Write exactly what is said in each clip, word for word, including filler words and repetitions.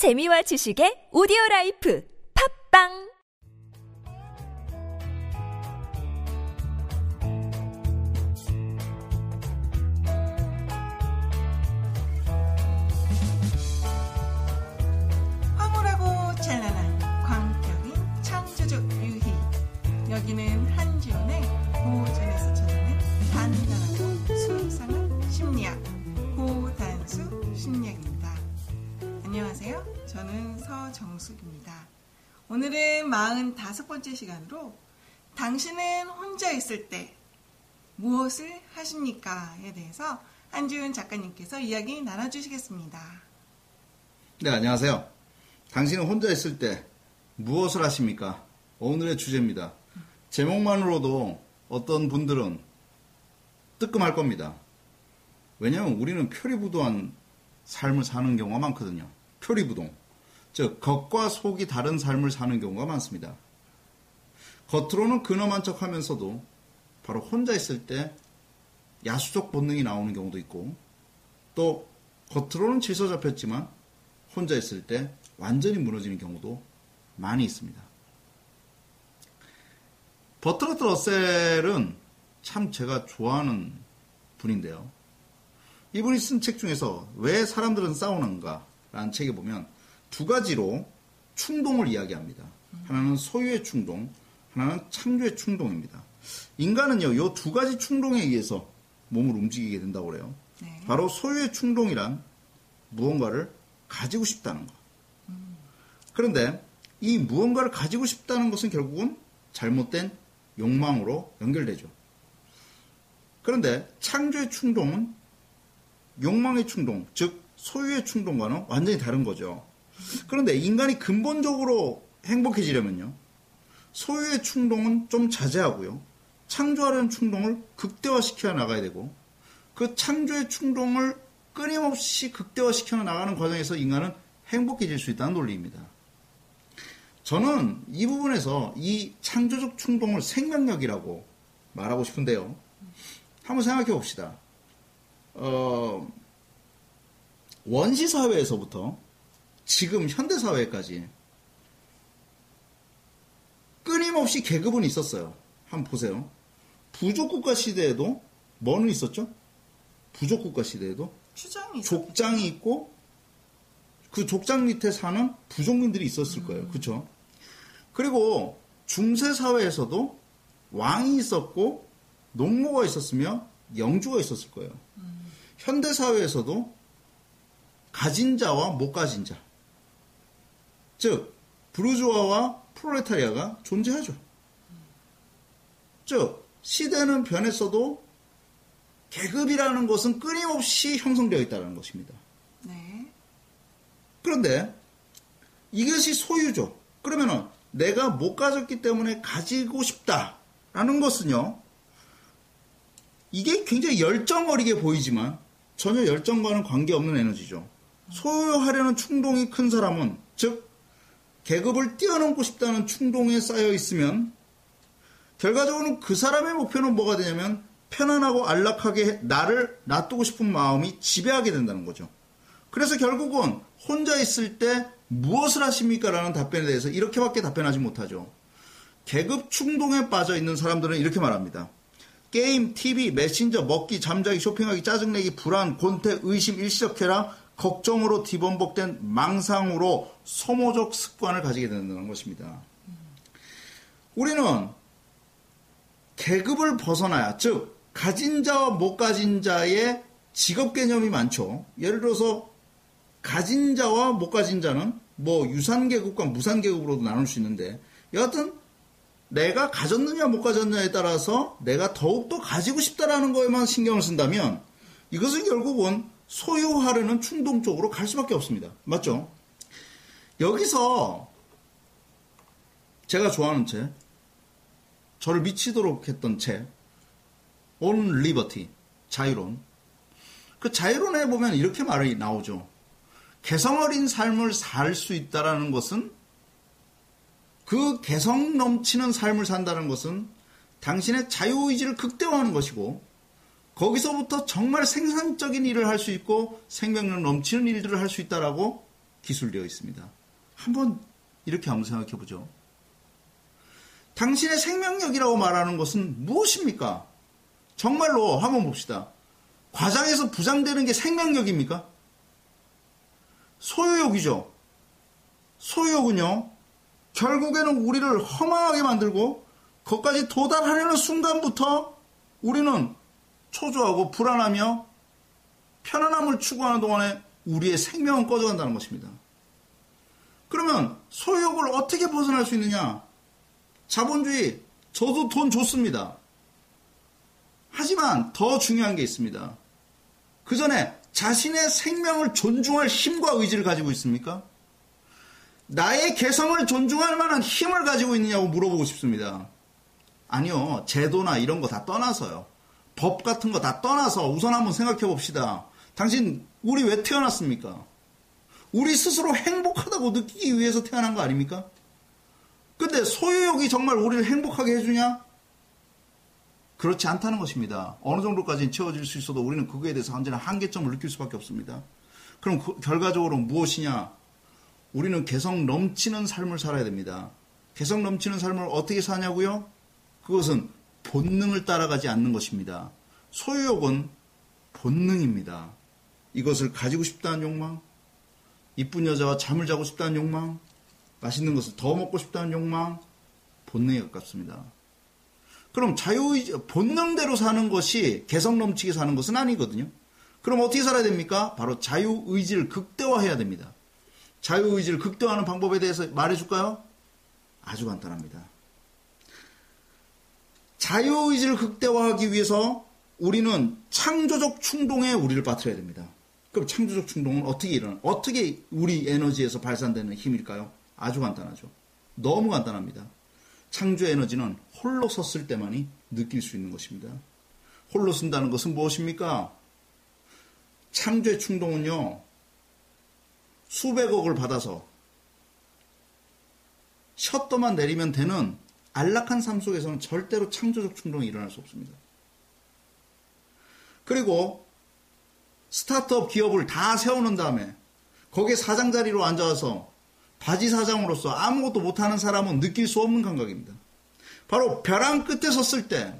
재미와 지식의 오디오라이프 팟빵. 여기는 한지훈의 고전에서 찾아낸 단단하고 수상한 심리학, 고단수 심리학입니다. 안녕하세요. 저는 서정숙입니다. 오늘은 마흔다섯 번째 시간으로 당신은 혼자 있을 때 무엇을 하십니까에 대해서 한지훈 작가님께서 이야기 나눠주시겠습니다. 네, 안녕하세요. 당신은 혼자 있을 때 무엇을 하십니까? 오늘의 주제입니다. 제목만으로도 어떤 분들은 뜨끔할 겁니다. 왜냐하면 우리는 표리부동한 삶을 사는 경우가 많거든요. 표리부동. 즉 겉과 속이 다른 삶을 사는 경우가 많습니다. 겉으로는 근엄한 척하면서도 바로 혼자 있을 때 야수적 본능이 나오는 경우도 있고, 또 겉으로는 질서 잡혔지만 혼자 있을 때 완전히 무너지는 경우도 많이 있습니다. 버트러트 러셀은 참 제가 좋아하는 분인데요. 이분이 쓴 책 중에서 왜 사람들은 싸우는가 라는 책에 보면 두 가지로 충동을 이야기합니다. 하나는 소유의 충동, 하나는 창조의 충동입니다. 인간은요, 이 두 가지 충동에 의해서 몸을 움직이게 된다고 그래요. 네. 바로 소유의 충동이란 무언가를 가지고 싶다는 것. 음. 그런데 이 무언가를 가지고 싶다는 것은 결국은 잘못된 욕망으로 연결되죠. 그런데 창조의 충동은 욕망의 충동, 즉 소유의 충동과는 완전히 다른 거죠. 그런데 인간이 근본적으로 행복해지려면요, 소유의 충동은 좀 자제하고요, 창조하려는 충동을 극대화시켜 나가야 되고, 그 창조의 충동을 끊임없이 극대화시켜 나가는 과정에서 인간은 행복해질 수 있다는 논리입니다. 저는 이 부분에서 이 창조적 충동을 생명력이라고 말하고 싶은데요. 한번 생각해 봅시다. 어, 원시 사회에서부터 지금 현대 사회까지 끊임없이 계급은 있었어요. 한번 보세요. 부족국가 시대에도 뭐는 있었죠? 부족국가 시대에도 추장이 족장이 있고, 그 족장 밑에 사는 부족민들이 있었을 거예요. 음. 그렇죠? 그리고 중세 사회에서도 왕이 있었고 농모가 있었으며 영주가 있었을 거예요. 음. 현대 사회에서도 가진 자와 못 가진 자, 즉 부르주아와 프롤레타리아가 존재하죠. 음. 즉 시대는 변했어도 계급이라는 것은 끊임없이 형성되어 있다는 것입니다. 네. 그런데 이것이 소유죠. 그러면은 내가 못 가졌기 때문에 가지고 싶다라는 것은요, 이게 굉장히 열정 어리게 보이지만 전혀 열정과는 관계없는 에너지죠. 소유하려는 충동이 큰 사람은, 즉 계급을 뛰어넘고 싶다는 충동에 쌓여있으면 결과적으로는 그 사람의 목표는 뭐가 되냐면 편안하고 안락하게 나를 놔두고 싶은 마음이 지배하게 된다는 거죠. 그래서 결국은 혼자 있을 때 무엇을 하십니까? 라는 답변에 대해서 이렇게밖에 답변하지 못하죠. 계급 충동에 빠져있는 사람들은 이렇게 말합니다. 게임, 티비, 메신저, 먹기, 잠자기, 쇼핑하기, 짜증내기, 불안, 곤태, 의심, 일시적 쾌락, 걱정으로 뒤범벅된 망상으로 소모적 습관을 가지게 된다는 것입니다. 우리는 계급을 벗어나야, 즉 가진 자와 못 가진 자의 직업 개념이 많죠. 예를 들어서 가진 자와 못 가진 자는 뭐 유산계급과 무산계급으로도 나눌 수 있는데, 여하튼 내가 가졌느냐 못 가졌느냐에 따라서 내가 더욱더 가지고 싶다라는 거에만 신경을 쓴다면 이것은 결국은 소유하려는 충동 쪽으로 갈 수밖에 없습니다. 맞죠? 여기서 제가 좋아하는 책, 저를 미치도록 했던 책 On Liberty, 자유론. 그 자유론에 보면 이렇게 말이 나오죠. 개성어린 삶을 살 수 있다라는 것은, 그 개성 넘치는 삶을 산다는 것은 당신의 자유의지를 극대화하는 것이고, 거기서부터 정말 생산적인 일을 할 수 있고 생명력 넘치는 일들을 할 수 있다라고 기술되어 있습니다. 한번 이렇게 한번 생각해 보죠. 당신의 생명력이라고 말하는 것은 무엇입니까? 정말로 한번 봅시다. 과장해서 부장되는 게 생명력입니까? 소유욕이죠. 소유욕은요, 결국에는 우리를 허망하게 만들고 거기까지 도달하려는 순간부터 우리는 초조하고 불안하며 편안함을 추구하는 동안에 우리의 생명은 꺼져간다는 것입니다. 그러면 소유욕을 어떻게 벗어날 수 있느냐? 자본주의, 저도 돈 좋습니다. 하지만 더 중요한 게 있습니다. 그 전에 자신의 생명을 존중할 힘과 의지를 가지고 있습니까? 나의 개성을 존중할 만한 힘을 가지고 있느냐고 물어보고 싶습니다. 아니요. 제도나 이런 거 다 떠나서요. 법 같은 거 다 떠나서 우선 한번 생각해 봅시다. 당신, 우리 왜 태어났습니까? 우리 스스로 행복하다고 느끼기 위해서 태어난 거 아닙니까? 근데 소유욕이 정말 우리를 행복하게 해주냐? 그렇지 않다는 것입니다. 어느 정도까지는 채워질 수 있어도 우리는 그거에 대해서 언제나 한계점을 느낄 수밖에 없습니다. 그럼 그 결과적으로 무엇이냐? 우리는 개성 넘치는 삶을 살아야 됩니다. 개성 넘치는 삶을 어떻게 사냐고요? 그것은 본능을 따라가지 않는 것입니다. 소유욕은 본능입니다. 이것을 가지고 싶다는 욕망, 이쁜 여자와 잠을 자고 싶다는 욕망, 맛있는 것을 더 먹고 싶다는 욕망, 본능에 가깝습니다. 그럼 자유의지, 본능대로 사는 것이 개성 넘치게 사는 것은 아니거든요. 그럼 어떻게 살아야 됩니까? 바로 자유의지를 극대화해야 됩니다. 자유의지를 극대화하는 방법에 대해서 말해줄까요? 아주 간단합니다. 자유의지를 극대화하기 위해서 우리는 창조적 충동에 우리를 빠뜨려야 됩니다. 그럼 창조적 충동은 어떻게 일어나, 어떻게 우리 에너지에서 발산되는 힘일까요? 아주 간단하죠. 너무 간단합니다. 창조 에너지는 홀로 섰을 때만이 느낄 수 있는 것입니다. 홀로 쓴다는 것은 무엇입니까? 창조의 충동은요, 수백억을 받아서 셔터만 내리면 되는 안락한 삶 속에서는 절대로 창조적 충동이 일어날 수 없습니다. 그리고 스타트업 기업을 다 세워놓은 다음에 거기에 사장 자리로 앉아서 바지 사장으로서 아무것도 못하는 사람은 느낄 수 없는 감각입니다. 바로 벼랑 끝에 섰을 때,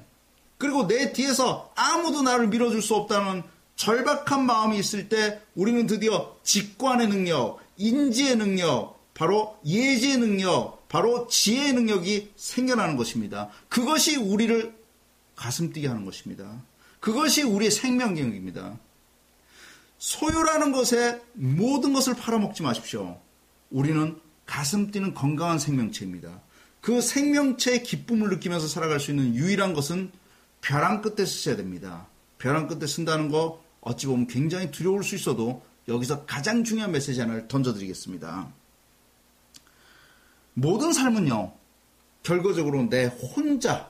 그리고 내 뒤에서 아무도 나를 밀어줄 수 없다는 절박한 마음이 있을 때 우리는 드디어 직관의 능력, 인지의 능력, 바로 예지의 능력, 바로 지혜의 능력이 생겨나는 것입니다. 그것이 우리를 가슴 뛰게 하는 것입니다. 그것이 우리의 생명력입니다. 소유라는 것에 모든 것을 팔아먹지 마십시오. 우리는 가슴 뛰는 건강한 생명체입니다. 그 생명체의 기쁨을 느끼면서 살아갈 수 있는 유일한 것은 벼랑 끝에 쓰셔야 됩니다. 벼랑 끝에 쓴다는 거 어찌 보면 굉장히 두려울 수 있어도 여기서 가장 중요한 메시지 하나를 던져드리겠습니다. 모든 삶은요, 결과적으로 내 혼자,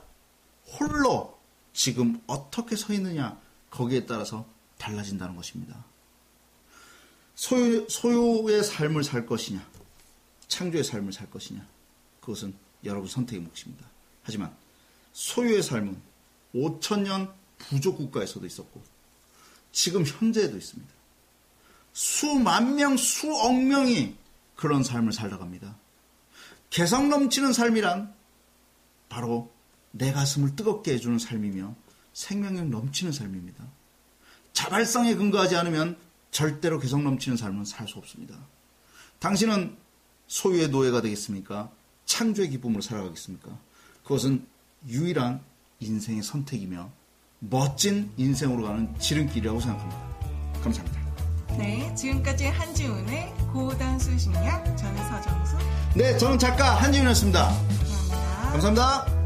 홀로 지금 어떻게 서 있느냐, 거기에 따라서 달라진다는 것입니다. 소유, 소유의 삶을 살 것이냐, 창조의 삶을 살 것이냐, 그것은 여러분 선택의 몫입니다. 하지만 소유의 삶은 오천 년 부족 국가에서도 있었고 지금 현재에도 있습니다. 수만 명, 수억 명이 그런 삶을 살아갑니다. 개성 넘치는 삶이란 바로 내 가슴을 뜨겁게 해주는 삶이며 생명력 넘치는 삶입니다. 자발성에 근거하지 않으면 절대로 개성 넘치는 삶은 살 수 없습니다. 당신은 소유의 노예가 되겠습니까? 창조의 기쁨으로 살아가겠습니까? 그것은 유일한 인생의 선택이며 멋진 인생으로 가는 지름길이라고 생각합니다. 감사합니다. 네, 지금까지 한지훈의 고단수 심리학, 저는 서정수. 네, 저는 작가 한지훈이었습니다. 감사합니다. 감사합니다.